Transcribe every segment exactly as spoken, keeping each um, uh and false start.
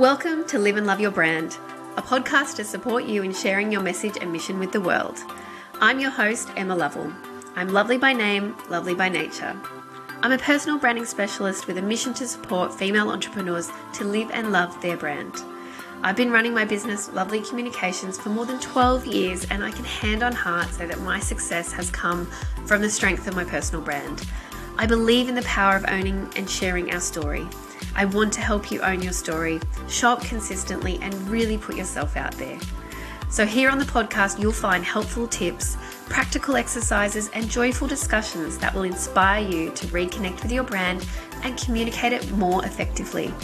Welcome to Live and Love Your Brand, a podcast to support you in sharing your message and mission with the world. I'm your host, Emma Lovell. I'm lovely by name, lovely by nature. I'm a personal branding specialist with a mission to support female entrepreneurs to live and love their brand. I've been running my business, Lovely Communications, for more than twelve years, and I can hand on heart say that my success has come from the strength of my personal brand. I believe in the power of owning and sharing our story. I want to help you own your story, show up consistently, and really put yourself out there. So here on the podcast, you'll find helpful tips, practical exercises, and joyful discussions that will inspire you to reconnect with your brand and communicate it more effectively.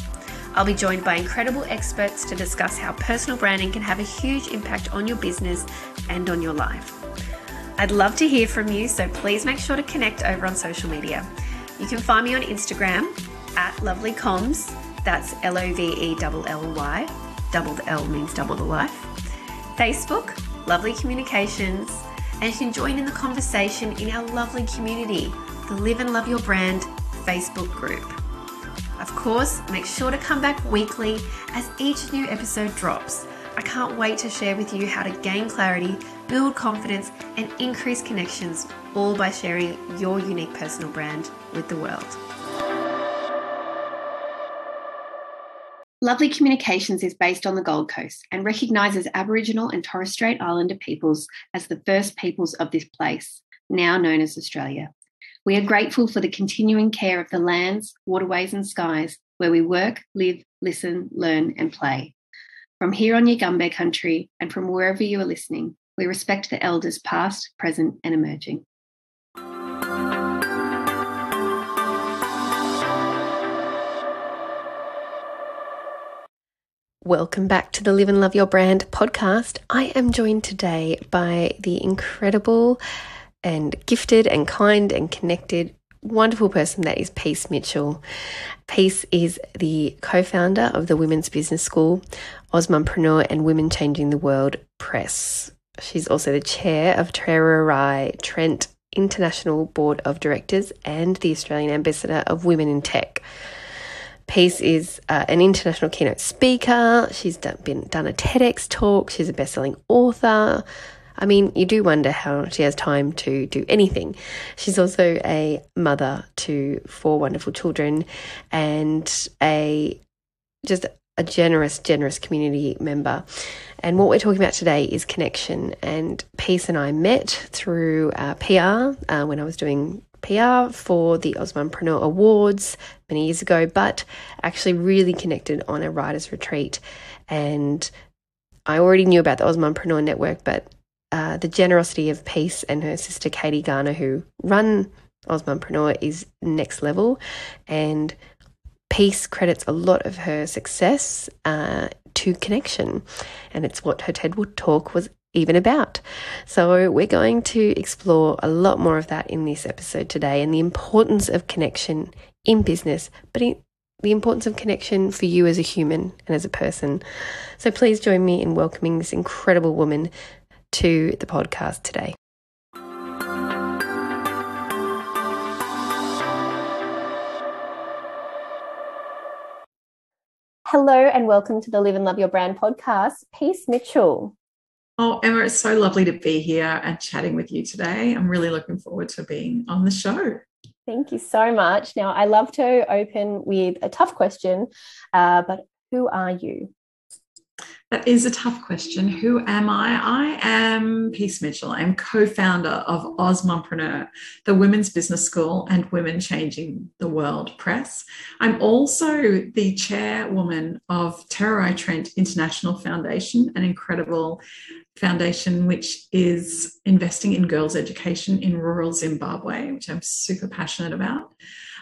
I'll be joined by incredible experts to discuss how personal branding can have a huge impact on your business and on your life. I'd love to hear from you, so please make sure to connect over on social media. You can find me on Instagram at lovelycoms, that's L O V E L L Y, double L means double the life, Facebook, Lovely Communications, and you can join in the conversation in our lovely community, the Live and Love Your Brand Facebook group. Of course, make sure to come back weekly as each new episode drops. I can't wait to share with you how to gain clarity, build confidence, and increase connections, all by sharing your unique personal brand with the world. Lovely Communications is based on the Gold Coast and recognises Aboriginal and Torres Strait Islander peoples as the first peoples of this place, now known as Australia. We are grateful for the continuing care of the lands, waterways and skies where we work, live, listen, learn and play. From here on Yugambeh country and from wherever you are listening, we respect the elders past, present and emerging. Welcome back to the Live and Love Your Brand podcast. I am joined today by the incredible and gifted and kind and connected, wonderful person that is Peace Mitchell. Peace is the co-founder of the Women's Business School, Osman Pranour, and Women Changing the World Press. She's also the chair of Tererai Trent International Board of Directors and the Australian Ambassador of Women in Tech. Peace is uh, an international keynote speaker. She's done, been, done a TEDx talk. She's a best-selling author. I mean, you do wonder how she has time to do anything. She's also a mother to four wonderful children and a just a generous, generous community member. And what we're talking about today is connection. And Peace and I met through uh, P R uh, when I was doing P R for the Osman Pranour Awards many years ago, but actually really connected on a writer's retreat. And I already knew about the Osman Pranour Network, but Uh, the generosity of Peace and her sister Katie Garner, who run Osman Pranour, is next level. And Peace credits a lot of her success uh, to connection, and it's what her TED Talk was even about. So we're going to explore a lot more of that in this episode today, and the importance of connection in business, but in the importance of connection for you as a human and as a person. So please join me in welcoming this incredible woman to the podcast today. Hello and welcome to the Live and Love Your Brand podcast, Peace Mitchell. Oh, Emma, it's so lovely to be here and chatting with you today. I'm really looking forward to being on the show. Thank you so much. Now, I love to open with a tough question, uh, but who are you? That is a tough question. Who am I? I am Peace Mitchell. I'm co-founder of Ozpreneur, the Women's Business School and Women Changing the World Press. I'm also the chairwoman of Tererai Trent International Foundation, an incredible foundation which is investing in girls' education in rural Zimbabwe, which I'm super passionate about.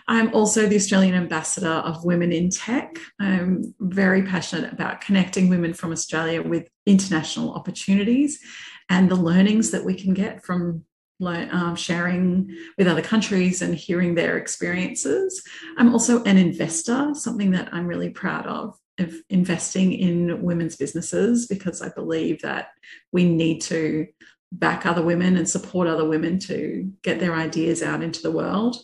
I'm also the Australian Ambassador of Women in Tech. I'm very passionate about connecting women from Australia with international opportunities and the learnings that we can get from um, sharing with other countries and hearing their experiences. I'm also an investor, something that I'm really proud of, of investing in women's businesses, because I believe that we need to back other women and support other women to get their ideas out into the world.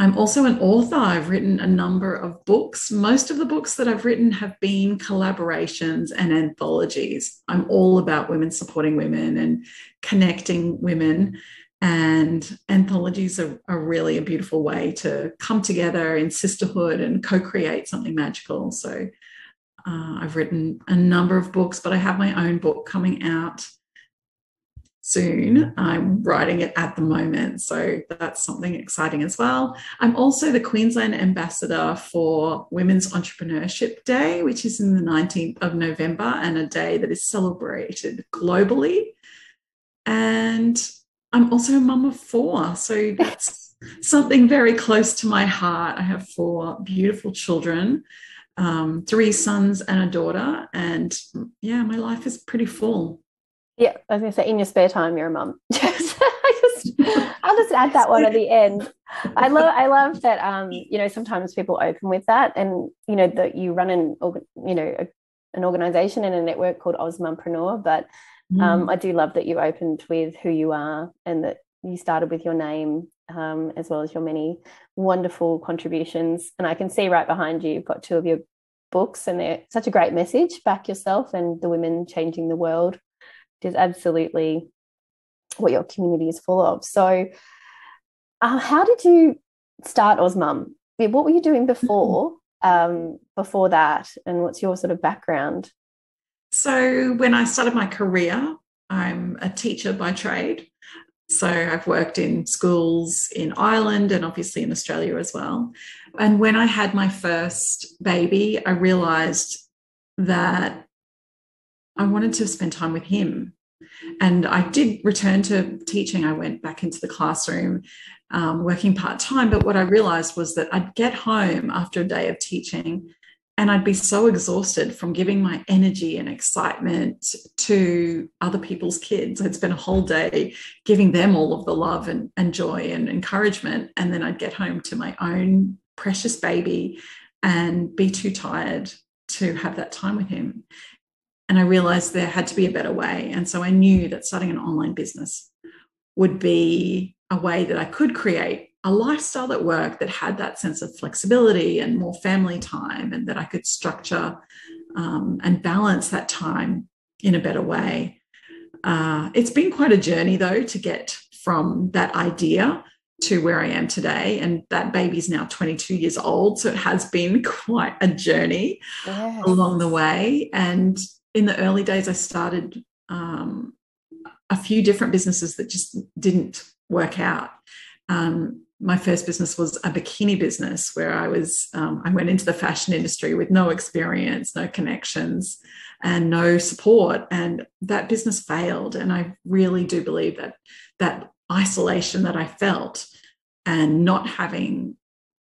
I'm also an author. I've written a number of books. Most of the books that I've written have been collaborations and anthologies. I'm all about women supporting women and connecting women. And anthologies are, are really a beautiful way to come together in sisterhood and co-create something magical. So uh, I've written a number of books, but I have my own book coming out soon. I'm writing it at the moment, so that's something exciting as well. I'm also the Queensland Ambassador for Women's Entrepreneurship Day, which is on the nineteenth of November, and a day that is celebrated globally. And I'm also a mum of four, so that's something very close to my heart. I have four beautiful children, um, three sons and a daughter, and yeah, my life is pretty full. Yeah, I was going to say, in your spare time, you're a mum. I just, I'll just add that one at the end. I love, I love that. Um, you know, sometimes people open with that, and you know that you run an, you know, a, an organisation and a network called Osman Pranour. But um, mm. I do love that you opened with who you are, and that you started with your name, um, as well as your many wonderful contributions. And I can see right behind you, you've got two of your books, and they're such a great message. Back Yourself and The Women Changing the World. Is absolutely what your community is full of. So uh, how did you start Osmum? What were you doing before um, before that, and what's your sort of background? So when I started my career, I'm a teacher by trade. So I've worked in schools in Ireland and obviously in Australia as well. And when I had my first baby, I realised that I wanted to spend time with him, and I did return to teaching. I went back into the classroom, um, working part-time, but what I realised was that I'd get home after a day of teaching and I'd be so exhausted from giving my energy and excitement to other people's kids. I'd spent a whole day giving them all of the love and, and joy and encouragement, and then I'd get home to my own precious baby and be too tired to have that time with him. And I realised there had to be a better way. And so I knew that starting an online business would be a way that I could create a lifestyle that worked, that had that sense of flexibility and more family time, and that I could structure um, and balance that time in a better way. Uh, it's been quite a journey, though, to get from that idea to where I am today. And that baby's now twenty-two years old, so it has been quite a journey yes. along the way. And in the early days, I started um, a few different businesses that just didn't work out. Um, my first business was a bikini business where I was, um, I went into the fashion industry with no experience, no connections, and no support. And that business failed. And I really do believe that that isolation that I felt, and not having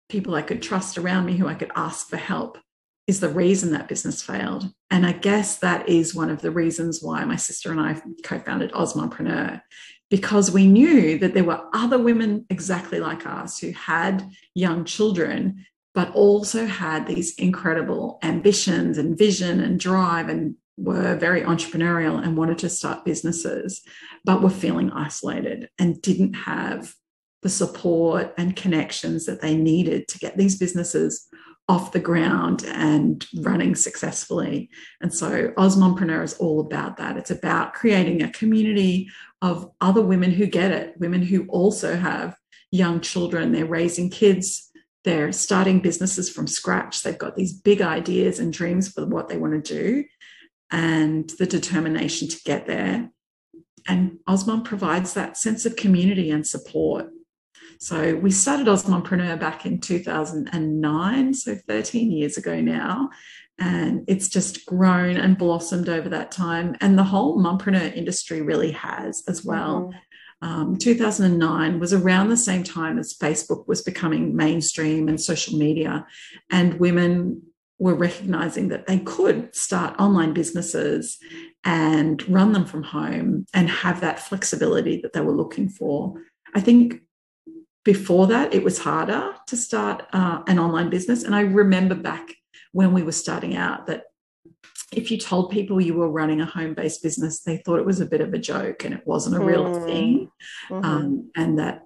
people I could trust around me who I could ask for help, is the reason that business failed. And I guess that is one of the reasons why my sister and I co-founded Ozpreneur, because we knew that there were other women exactly like us who had young children, but also had these incredible ambitions and vision and drive, and were very entrepreneurial and wanted to start businesses, but were feeling isolated and didn't have the support and connections that they needed to get these businesses off the ground and running successfully. And so Osmonpreneur is all about that. It's about creating a community of other women who get it, women who also have young children, they're raising kids, they're starting businesses from scratch, they've got these big ideas and dreams for what they want to do, and the determination to get there. And Osmon provides that sense of community and support. So we started Osmonpreneur back in two thousand nine, so thirteen years ago now, and it's just grown and blossomed over that time. And the whole mompreneur industry really has as well. Mm-hmm. Um, two thousand nine was around the same time as Facebook was becoming mainstream and social media, and women were recognising that they could start online businesses and run them from home and have that flexibility that they were looking for. I think before that, it was harder to start uh, an online business. And I remember back when we were starting out that if you told people you were running a home-based business, they thought it was a bit of a joke and it wasn't a real mm. thing. Mm-hmm. Um, and that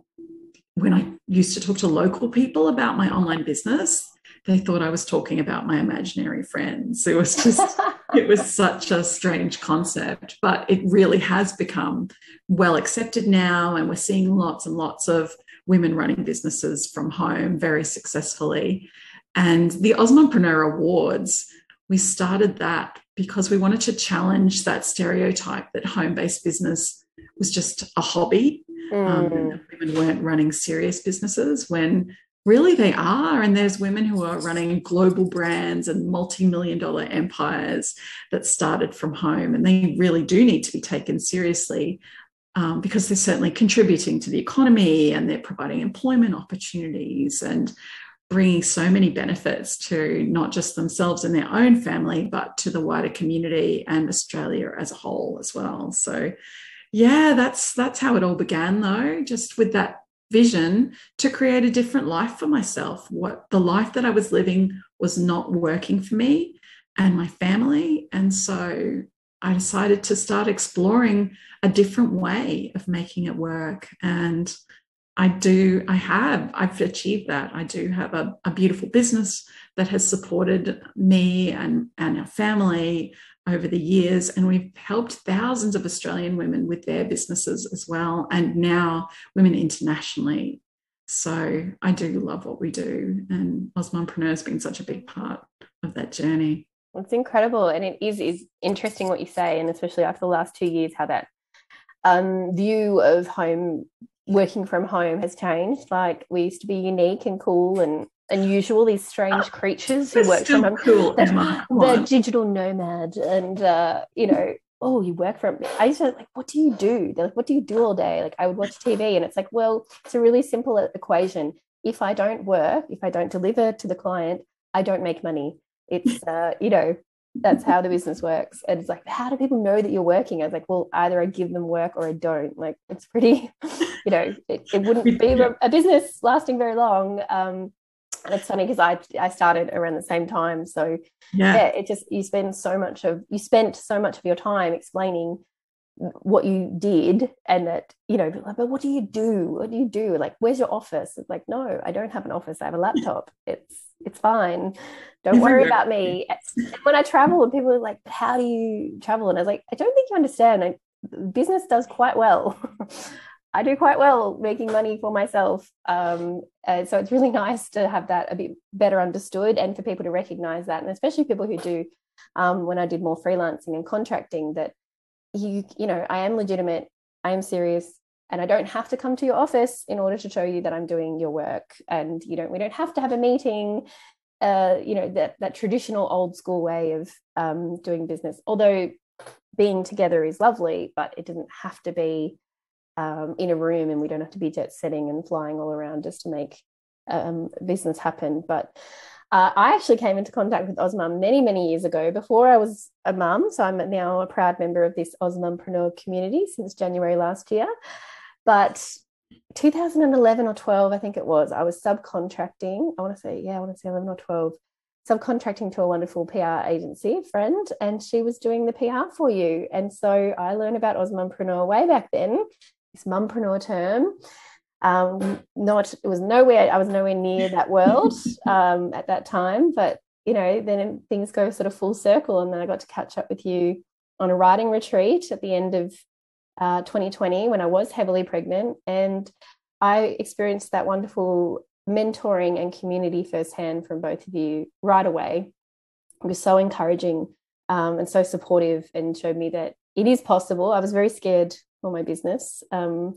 when I used to talk to local people about my online business, they thought I was talking about my imaginary friends. It was just, it was such a strange concept, but it really has become well accepted now. And we're seeing lots and lots of women running businesses from home very successfully. And the Osman Pranour Awards, we started that because we wanted to challenge that stereotype that home-based business was just a hobby. Mm. Um, and women weren't running serious businesses when really they are. And there's women who are running global brands and multi-million dollar empires that started from home, and they really do need to be taken seriously um, because they're certainly contributing to the economy and they're providing employment opportunities and bringing so many benefits to not just themselves and their own family, but to the wider community and Australia as a whole as well. So yeah, that's that's how it all began, though, just with that vision to create a different life for myself. What the life that I was living was not working for me and my family. And so I decided to start exploring a different way of making it work. And I do, I have, I've achieved that. I do have a, a beautiful business that has supported me and, and our family over the years, and we've helped thousands of Australian women with their businesses as well, and now women internationally. So I do love what we do, and Osman Pranour has been such a big part of that journey. It's incredible, and it is is interesting what you say, and especially after the last two years, how that um, view of home, working from home, has changed. Like, we used to be unique and cool and unusual, these strange uh, creatures who work from home. Cool, Emma. The digital nomad, and uh, you know, oh, you work from. I used to, like, what do you do? They're like, what do you do all day? Like, I would watch T V, and it's like, well, it's a really simple equation. If I don't work, if I don't deliver to the client, I don't make money. It's uh, you know, that's how the business works. And it's like, how do people know that you're working? I was like, well, either I give them work or I don't. Like, it's pretty, you know, it, it wouldn't be a, a business lasting very long. Um, And it's funny because I I started around the same time, so yeah. yeah, it just you spend so much of you spent so much of your time explaining what you did, and that, you know, like, but what do you do? What do you do? Like, where's your office? It's like, no, I don't have an office. I have a laptop. It's it's fine. Don't worry about me. And when I travel, people are like, how do you travel? And I was like, I don't think you understand. I, business does quite well. I do quite well making money for myself. Um, uh, so it's really nice to have that a bit better understood, and for people to recognize that. And especially people who do, um, when I did more freelancing and contracting, that you, you know, I am legitimate, I am serious, and I don't have to come to your office in order to show you that I'm doing your work. And you don't, we don't have to have a meeting, uh, you know, that, that traditional old school way of um, doing business, although being together is lovely, but it doesn't have to be Um, in a room, and we don't have to be jet setting and flying all around just to make um, business happen. But uh, I actually came into contact with Osman many, many years ago, before I was a mum. So I'm now a proud member of this Osmanpreneur community since January last year. But two thousand eleven or twelve, I think it was, I was subcontracting. I want to say, yeah, I want to say eleven or twelve, subcontracting to a wonderful P R agency friend, and she was doing the P R for you. And so I learned about Osmanpreneur way back then. This mumpreneur term, um, not it was nowhere. I was nowhere near that world um, at that time. But you know, then things go sort of full circle, and then I got to catch up with you on a writing retreat at the end of uh, twenty twenty, when I was heavily pregnant, and I experienced that wonderful mentoring and community firsthand from both of you right away. It was so encouraging um, and so supportive, and showed me that it is possible. I was very scared for my business. Um,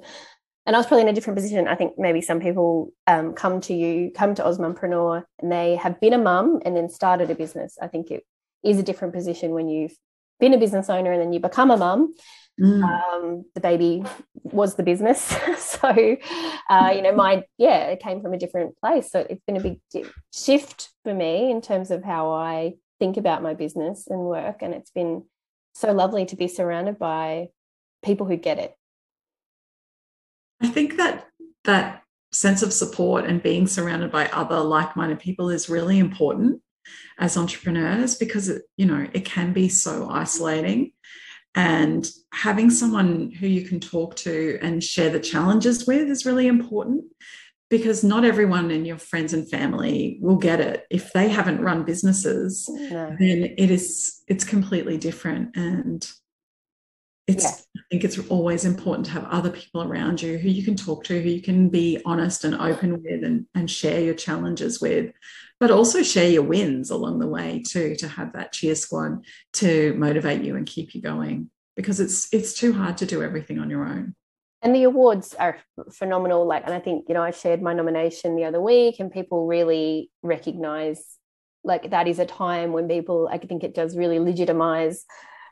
and I was probably in a different position. I think maybe some people um, come to you, come to Osmanpreneur, and they have been a mum and then started a business. I think it is a different position when you've been a business owner and then you become a mum. Mm. Um, the baby was the business. so, uh, you know, my, yeah, it came from a different place. So it's been a big shift for me in terms of how I think about my business and work. And it's been so lovely to be surrounded by people who get it. I think that that sense of support and being surrounded by other like-minded people is really important as entrepreneurs, because it, you know, it can be so isolating, and having someone who you can talk to and share the challenges with is really important. because not everyone in your friends and family will get it. If they haven't run businesses, no. then it is, it's completely different. And it's, yeah. I think it's always important to have other people around you who you can talk to, who you can be honest and open with, and, and share your challenges with, but also share your wins along the way too, to have that cheer squad to motivate you and keep you going, because it's, it's too hard to do everything on your own. And the awards are phenomenal. Like, and I think, you know, I shared my nomination the other week, and people really recognise, like, that is a time when people, I think it does really legitimise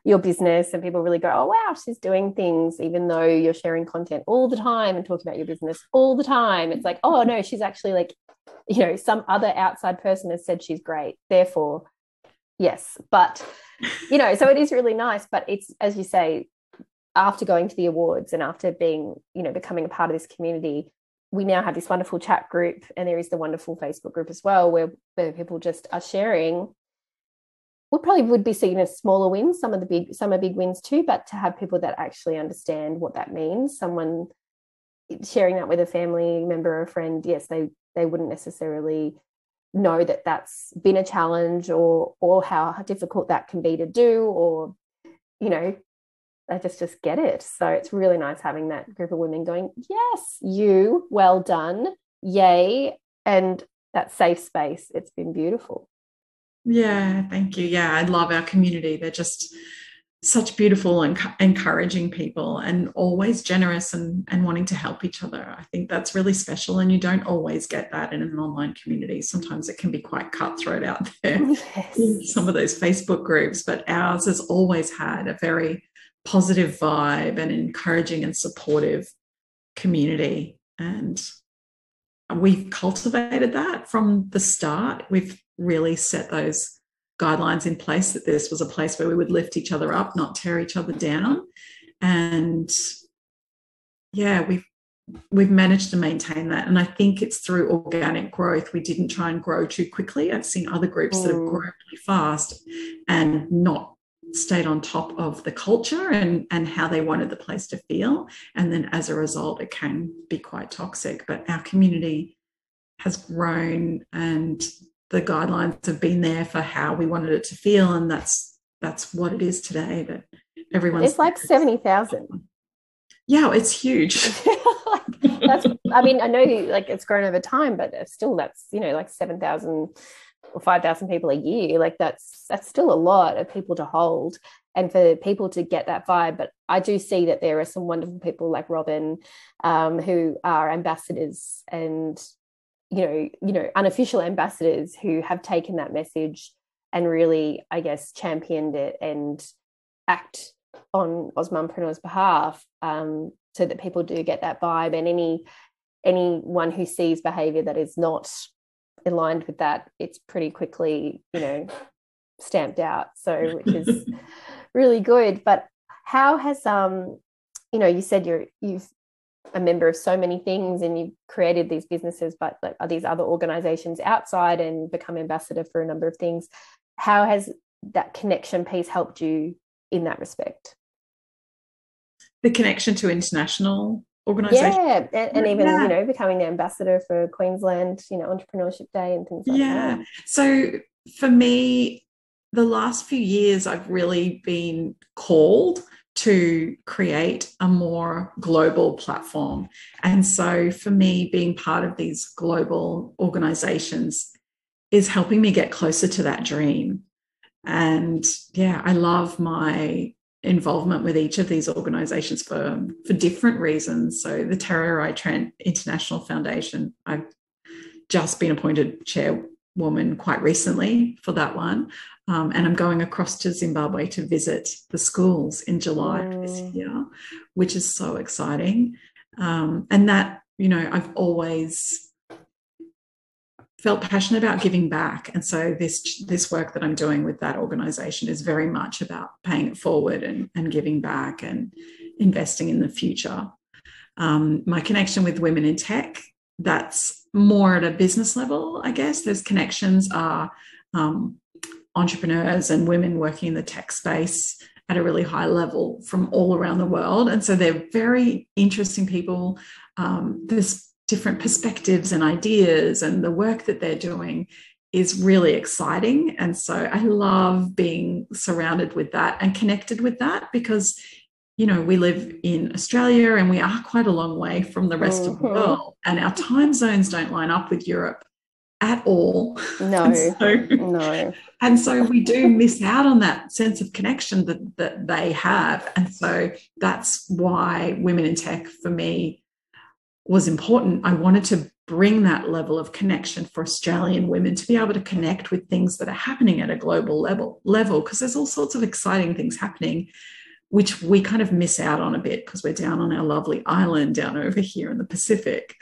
your business, and people really go, oh, wow, she's doing things, even though you're sharing content all the time and talking about your business all the time. It's like, oh, no, she's actually, like, you know, some other outside person has said she's great. Therefore, yes. But, you know, so it is really nice. But it's, as you say, after going to the awards and after being, you know, becoming a part of this community, we now have this wonderful chat group, and there is the wonderful Facebook group as well, where, where people just are sharing. We probably would be seeing a smaller win. Some of the big, some are big wins too, but to have people that actually understand what that means, someone sharing that with a family member or a friend, yes, they, they wouldn't necessarily know that that's been a challenge, or, or how difficult that can be to do, or, you know, I just just get it. So it's really nice having that group of women going, yes, you, well done, yay. And that safe space, it's been beautiful. Yeah, thank you. Yeah, I love our community. They're just such beautiful and encouraging people, and always generous and, and wanting to help each other. I think that's really special, and you don't always get that in an online community. Sometimes it can be quite cutthroat out there, yes. some of those Facebook groups, but ours has always had a very positive vibe and encouraging and supportive community, and we've cultivated that from the start. We've really set those guidelines in place that this was a place where we would lift each other up, not tear each other down, and yeah, we've we've managed to maintain that. And I think it's through organic growth. We didn't try and grow too quickly. I've seen other groups mm. that have grown really fast and not stayed on top of the culture and and how they wanted the place to feel, and then as a result it can be quite toxic. But our community has grown, and the guidelines have been there for how we wanted it to feel, and that's that's what it is today. That everyone's, it's like seventy thousand. Yeah, it's huge. That's, I mean, I know, like, it's grown over time, but still that's, you know, like seven thousand or five thousand people a year. Like that's that's still a lot of people to hold, and for people to get that vibe. But I do see that there are some wonderful people like Robin um, who are ambassadors, and you know you know unofficial ambassadors who have taken that message and really, I guess, championed it and act on Osman Pranour's behalf, um, so that people do get that vibe, and any anyone who sees behaviour that is not aligned with that, it's pretty quickly, you know, stamped out, so which is really good. But how has um you know you said you're you've a member of so many things and you've created these businesses, but like, are these other organizations outside, and become ambassador for a number of things. How has that connection piece helped you in that respect, the connection to international organisation? Yeah, and, and even, yeah. you know, becoming the ambassador for Queensland, you know, Entrepreneurship Day and things like yeah. that. Yeah, so for me, the last few years I've really been called to create a more global platform. And so for me, being part of these global organisations is helping me get closer to that dream. And, yeah, I love my involvement with each of these organisations for for different reasons. So the Tererai Trent International Foundation, I've just been appointed chairwoman quite recently for that one, um, and I'm going across to Zimbabwe to visit the schools in July mm. this year, which is so exciting. Um, and that, you know, I've always felt passionate about giving back. And so this this work that I'm doing with that organisation is very much about paying it forward and, and giving back and investing in the future. Um, my connection with Women in Tech, that's more at a business level, I guess. Those connections are um, entrepreneurs and women working in the tech space at a really high level from all around the world. And so they're very interesting people. Um, this different perspectives and ideas, and the work that they're doing is really exciting. And so I love being surrounded with that and connected with that, because, you know, we live in Australia and we are quite a long way from the rest mm-hmm. of the world, and our time zones don't line up with Europe at all. No, and so, no. And so we do miss out on that sense of connection that, that they have. And so that's why Women in Tech for me was important. I wanted to bring that level of connection for Australian women to be able to connect with things that are happening at a global level, level, because there's all sorts of exciting things happening, which we kind of miss out on a bit because we're down on our lovely island down over here in the Pacific.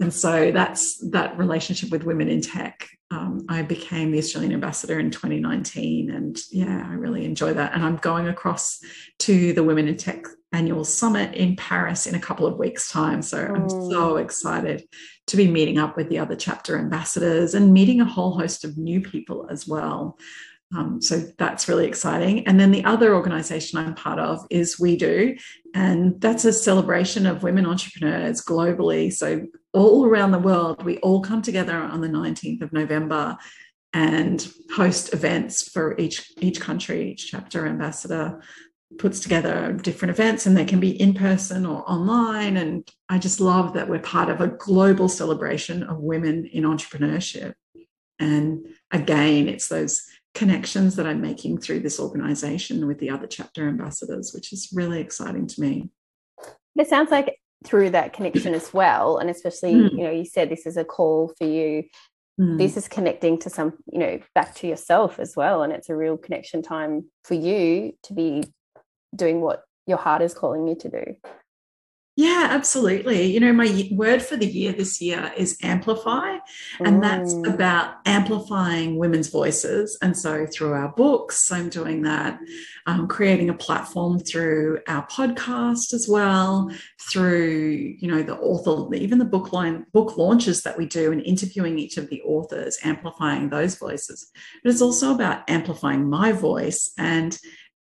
And so that's that relationship with Women in Tech. Um, I became the Australian ambassador in twenty nineteen, and yeah, I really enjoy that. And I'm going across to the Women in Tech annual summit in Paris in a couple of weeks' time. So mm. I'm so excited to be meeting up with the other chapter ambassadors and meeting a whole host of new people as well. Um, so that's really exciting. And then the other organisation I'm part of is We Do, and that's a celebration of women entrepreneurs globally. So all around the world, we all come together on the nineteenth of November and host events for each, each country. Each chapter ambassador puts together different events, and they can be in person or online. And I just love that we're part of a global celebration of women in entrepreneurship. And again, it's those connections that I'm making through this organisation with the other chapter ambassadors, which is really exciting to me. It sounds like through that connection as well, and especially, mm. you know, you said this is a call for you. Mm. This is connecting to some, you know, back to yourself as well, and it's a real connection time for you to be doing what your heart is calling you to do. Yeah, absolutely. You know, my word for the year this year is amplify, and mm. that's about amplifying women's voices. And so through our books, I'm doing that, um, creating a platform through our podcast as well, through, you know, the author, even the book line, book launches that we do, and interviewing each of the authors, amplifying those voices. But it's also about amplifying my voice and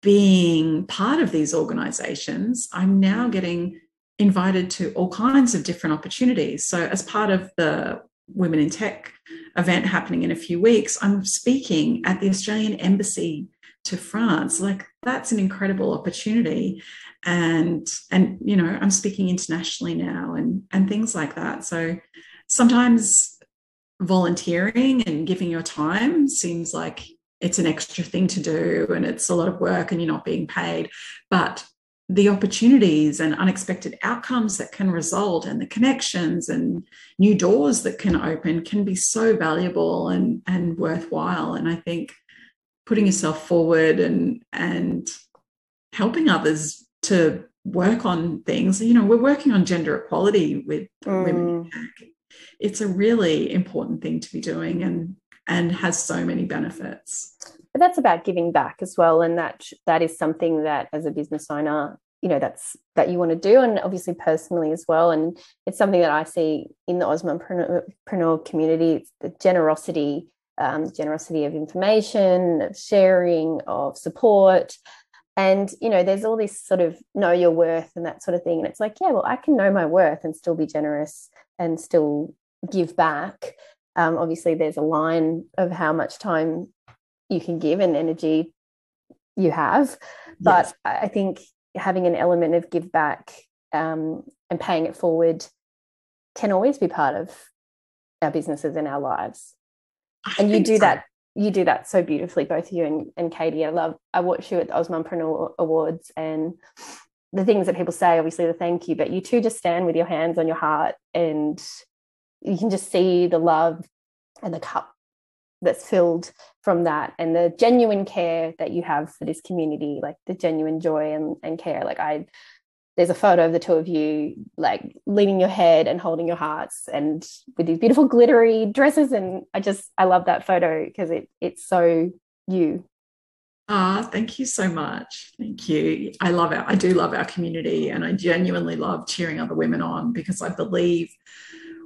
being part of these organizations. I'm now getting invited to all kinds of different opportunities. So as part of the Women in Tech event happening in a few weeks, I'm speaking at the Australian Embassy to France. Like, that's an incredible opportunity. And, and you know, I'm speaking internationally now, and, and things like that. So sometimes volunteering and giving your time seems like it's an extra thing to do, and it's a lot of work, and you're not being paid. But the opportunities and unexpected outcomes that can result, and the connections and new doors that can open, can be so valuable and, and worthwhile. And I think putting yourself forward and, and helping others to work on things, you know, we're working on gender equality with mm. women. It's a really important thing to be doing, and, and has so many benefits. But that's about giving back as well, and that that is something that as a business owner, you know, that's that you want to do, and obviously personally as well. And it's something that I see in the Osman Pranour community. It's the generosity, um, generosity of information, of sharing, of support. And, you know, there's all this sort of know your worth and that sort of thing. And it's like, yeah, well, I can know my worth and still be generous and still give back. Um, obviously, there's a line of how much time you can give and energy you have, but yes. I think having an element of give back um, and paying it forward can always be part of our businesses and our lives. I and you do so. that you do that so beautifully, both you and, and Katie. I love I watched you at the Osman Pranour Awards, and the things that people say, obviously the thank you, but you two just stand with your hands on your heart, and you can just see the love and the cup that's filled from that, and the genuine care that you have for this community, like the genuine joy and, and care. Like I, there's a photo of the two of you, like leaning your head and holding your hearts, and with these beautiful glittery dresses. And I just, I love that photo because it, it's so you. Ah, thank you so much. Thank you. I love it. I do love our community, and I genuinely love cheering other women on, because I believe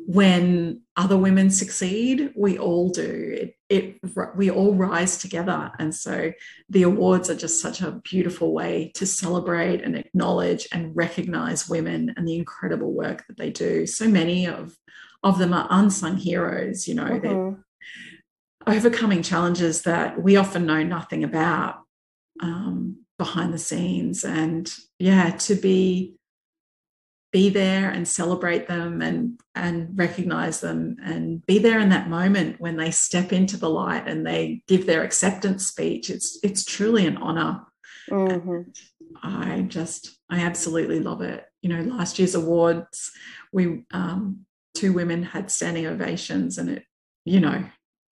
when other women succeed, we all do. It, it we all rise together. And so the awards are just such a beautiful way to celebrate and acknowledge and recognize women and the incredible work that they do. So many of of them are unsung heroes, you know, mm-hmm. they're overcoming challenges that we often know nothing about um, behind the scenes. And yeah, to be be there and celebrate them and and recognize them and be there in that moment when they step into the light and they give their acceptance speech. It's it's truly an honor. Mm-hmm. I just, I absolutely love it. You know, last year's awards, we um, two women had standing ovations, and it, you know,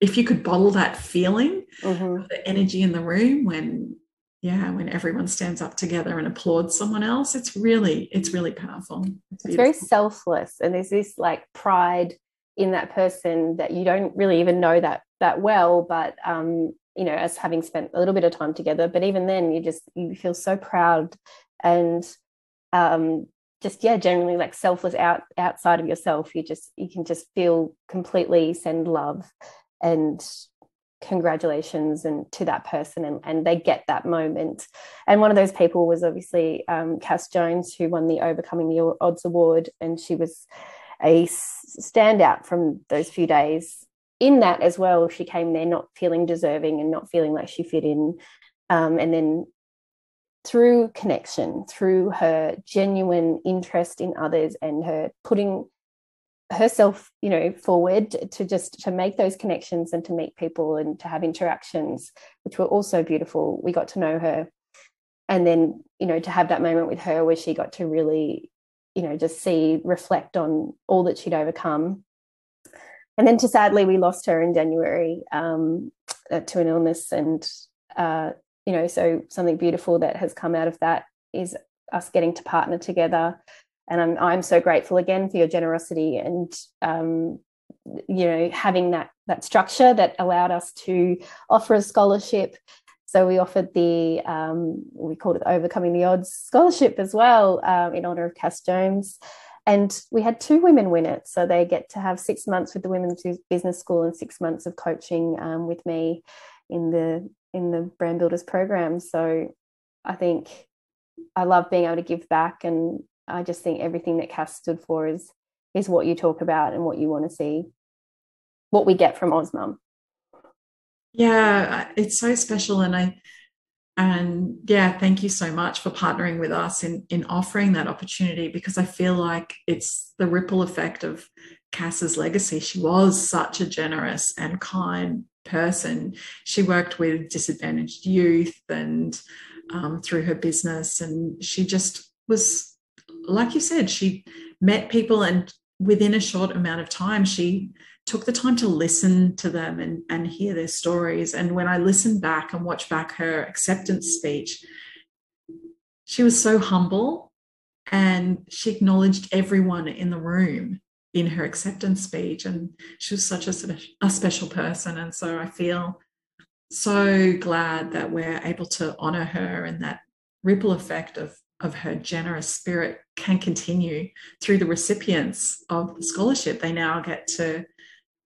if you could bottle that feeling, mm-hmm. of the energy in the room when Yeah, when everyone stands up together and applauds someone else, it's really, it's really powerful. It's, it's very selfless, and there's this like pride in that person that you don't really even know that that well, but um, you know, as having spent a little bit of time together, but even then, you just you feel so proud and um, just yeah, generally like selfless out outside of yourself. You just you can just feel completely send love and congratulations and to that person, and, and they get that moment. And one of those people was obviously um, Cass Jones, who won the Overcoming the Odds Award, and she was a standout from those few days in that as well. She came there not feeling deserving and not feeling like she fit in, um, and then through connection, through her genuine interest in others and her putting herself, you know, forward to just to make those connections and to meet people and to have interactions, which were also beautiful. We got to know her, and then, you know, to have that moment with her where she got to really, you know, just see, reflect on all that she'd overcome. And then to sadly we lost her in January um, to an illness, and uh, you know, so something beautiful that has come out of that is us getting to partner together. And I'm I'm so grateful again for your generosity and, um, you know, having that that structure that allowed us to offer a scholarship. So we offered the, um, we called it Overcoming the Odds Scholarship as well, um, in honour of Cass Jones. And we had two women win it. So they get to have six months with the Women's Business School and six months of coaching um, with me in the in the Brand Builders Program. So I think I love being able to give back, and I just think everything that Cass stood for is is what you talk about and what you want to see, what we get from Osman. Yeah, it's so special, and I and yeah, thank you so much for partnering with us in in offering that opportunity, because I feel like it's the ripple effect of Cass's legacy. She was such a generous and kind person. She worked with disadvantaged youth and um, through her business, and she just was, like you said, she met people, and within a short amount of time, she took the time to listen to them and, and hear their stories. And when I listen back and watch back her acceptance speech, she was so humble, and she acknowledged everyone in the room in her acceptance speech. And she was such a, a special person. And so I feel so glad that we're able to honour her, and that ripple effect of of her generous spirit can continue through the recipients of the scholarship. They now get to,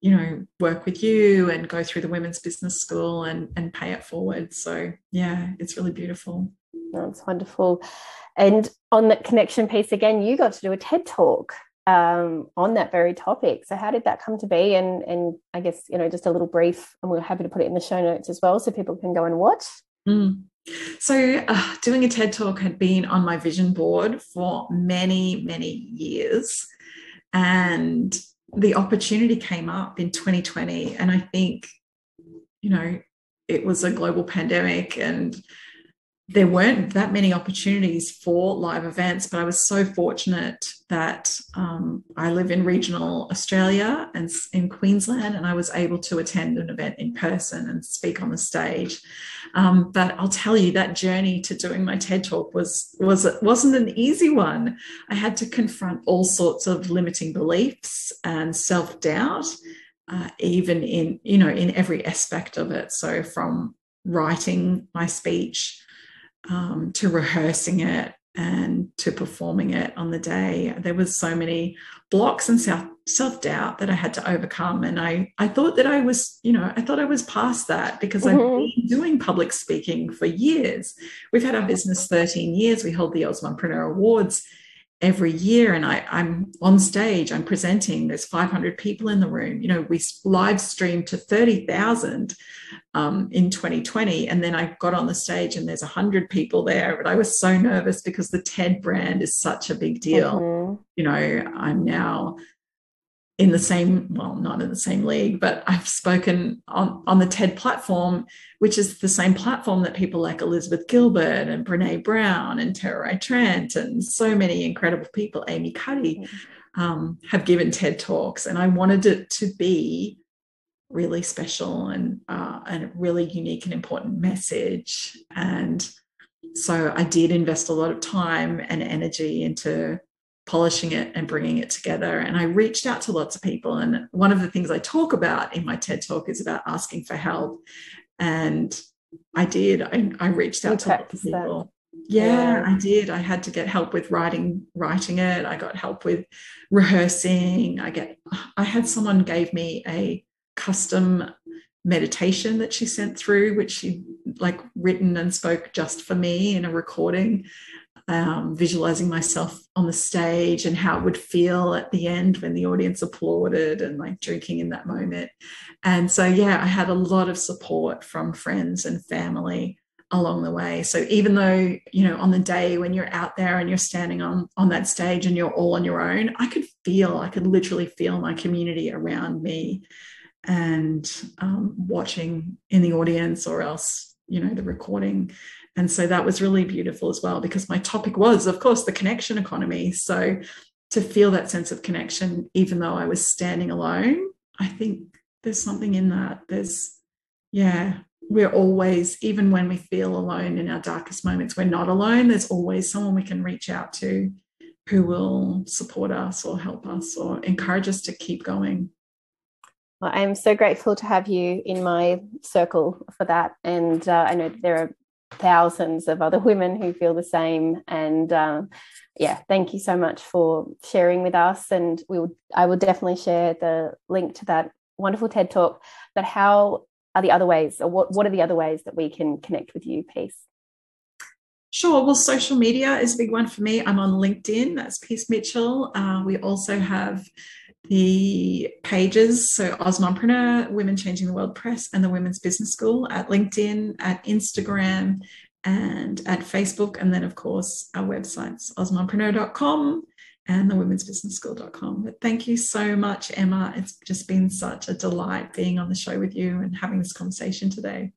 you know, work with you and go through the Women's Business School and, and pay it forward. So, yeah, it's really beautiful. That's wonderful. And on that connection piece again, you got to do a TED Talk um, on that very topic. So how did that come to be? And, and I guess, you know, just a little brief, and we're happy to put it in the show notes as well so people can go and watch. Mm. So uh, doing a TED Talk had been on my vision board for many, many years, and the opportunity came up in twenty twenty, and I think, you know, it was a global pandemic and there weren't that many opportunities for live events, but I was so fortunate that um, I live in regional Australia and in Queensland, and I was able to attend an event in person and speak on the stage. Um, but I'll tell you, that journey to doing my TED Talk was, was, wasn't an easy one. I had to confront all sorts of limiting beliefs and self-doubt, uh, even in, you know, in every aspect of it. So from writing my speech, Um, to rehearsing it, and to performing it on the day. There was so many blocks and self, self-doubt that I had to overcome. And I, I thought that I was, you know, I thought I was past that because mm-hmm. I've been doing public speaking for years. We've had our business thirteen years. We hold the Osman Pranour Awards every year. And I, I'm on stage, I'm presenting, there's five hundred people in the room. You know, we live streamed to thirty thousand um, in twenty twenty. And then I got on the stage and there's one hundred people there. But I was so nervous because the TED brand is such a big deal. Mm-hmm. You know, I'm now in the same, well, not in the same league, but I've spoken on, on the TED platform, which is the same platform that people like Elizabeth Gilbert and Brene Brown and Tererai Trent and so many incredible people, Amy Cuddy, um, have given TED Talks. And I wanted it to be really special and, uh, and a really unique and important message. And so I did invest a lot of time and energy into polishing it and bringing it together. And I reached out to lots of people. And one of the things I talk about in my TED Talk is about asking for help. And I did. I, I reached out to lots of people. Yeah, yeah, I did. I had to get help with writing, writing it. I got help with rehearsing. I get. I had someone gave me a custom meditation that she sent through, which she like written and spoke just for me in a recording. Um, visualizing myself on the stage and how it would feel at the end when the audience applauded and like drinking in that moment. And so, yeah, I had a lot of support from friends and family along the way. So even though, you know, on the day when you're out there and you're standing on, on that stage and you're all on your own, I could feel, I could literally feel my community around me and um, watching in the audience or else, you know, the recording. And so that was really beautiful as well, because my topic was, of course, the connection economy. So to feel that sense of connection, even though I was standing alone, I think there's something in that. There's, yeah, we're always, even when we feel alone in our darkest moments, we're not alone. There's always someone we can reach out to who will support us or help us or encourage us to keep going. Well, I'm so grateful to have you in my circle for that. And uh, I know there are thousands of other women who feel the same, and um, yeah, thank you so much for sharing with us. And we will, I will definitely share the link to that wonderful TED Talk. But how are the other ways, or what, what are the other ways that we can connect with you, Peace? Sure. Well, social media is a big one for me. I'm on LinkedIn. That's Peace Mitchell. Uh, we also have the pages, so Osman Pranour, Women Changing the World Press, and the Women's Business School at LinkedIn, at Instagram, and at Facebook. And then, of course, our websites, osman pranour dot com and the women's business school dot com. But thank you so much, Emma. It's just been such a delight being on the show with you and having this conversation today.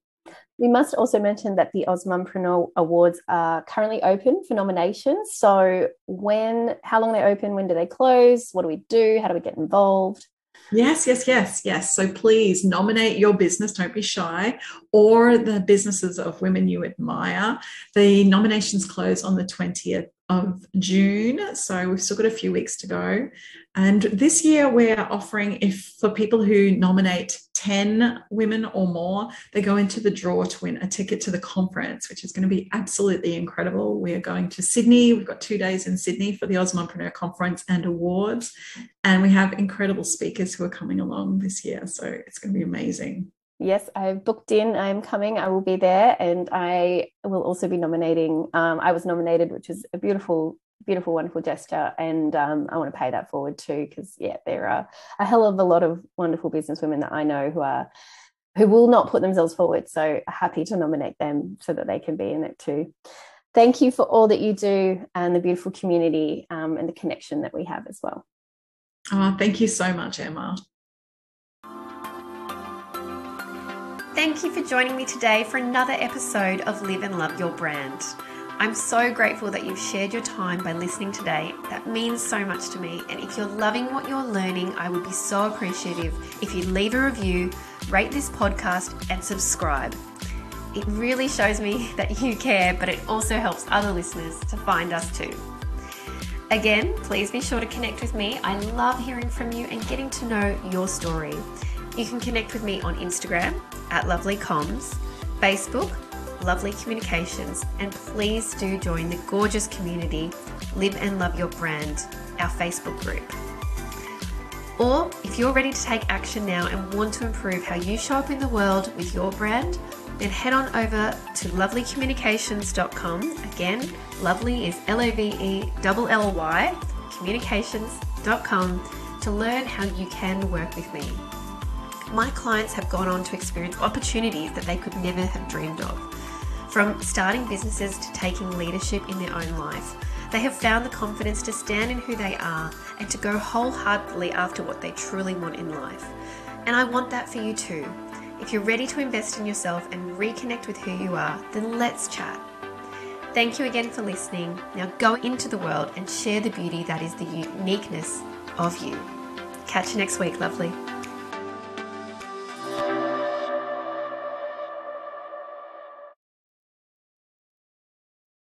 We must also mention that the Osman Pranour Awards are currently open for nominations. So when, how long they're open, when do they close? What do we do? How do we get involved? Yes, yes, yes, yes. So please nominate your business, don't be shy, or the businesses of women you admire. The nominations close on the twentieth of June. So we've still got a few weeks to go. And this year we're offering, if for people who nominate ten women or more, they go into the draw to win a ticket to the conference, which is going to be absolutely incredible. We are going to Sydney. We've got two days in Sydney for the Osmanpreneur Conference and Awards. And we have incredible speakers who are coming along this year. So it's going to be amazing. Yes, I've booked in. I'm coming. I will be there, and I will also be nominating. Um, I was nominated, which is a beautiful, beautiful, wonderful gesture, and um, I want to pay that forward too, because yeah, there are a hell of a lot of wonderful businesswomen that I know who are who will not put themselves forward. So happy to nominate them so that they can be in it too. Thank you for all that you do and the beautiful community um, and the connection that we have as well. Oh, thank you so much, Emma. Thank you for joining me today for another episode of Live and Love Your Brand. I'm so grateful that you've shared your time by listening today. That means so much to me. And if you're loving what you're learning, I would be so appreciative if you leave a review, rate this podcast, and subscribe. It really shows me that you care, but it also helps other listeners to find us too. Again, please be sure to connect with me. I love hearing from you and getting to know your story. You can connect with me on Instagram at lovely comms, Facebook, Lovely Communications, and please do join the gorgeous community Live and Love Your Brand, our Facebook group. Or if you're ready to take action now and want to improve how you show up in the world with your brand, then head on over to lovely communications dot com. Again, lovely is L O V E L L Y, communications dot com, to learn how you can work with me. My clients have gone on to experience opportunities that they could never have dreamed of. From starting businesses to taking leadership in their own life, they have found the confidence to stand in who they are and to go wholeheartedly after what they truly want in life. And I want that for you too. If you're ready to invest in yourself and reconnect with who you are, then let's chat. Thank you again for listening. Now go into the world and share the beauty that is the uniqueness of you. Catch you next week, lovely.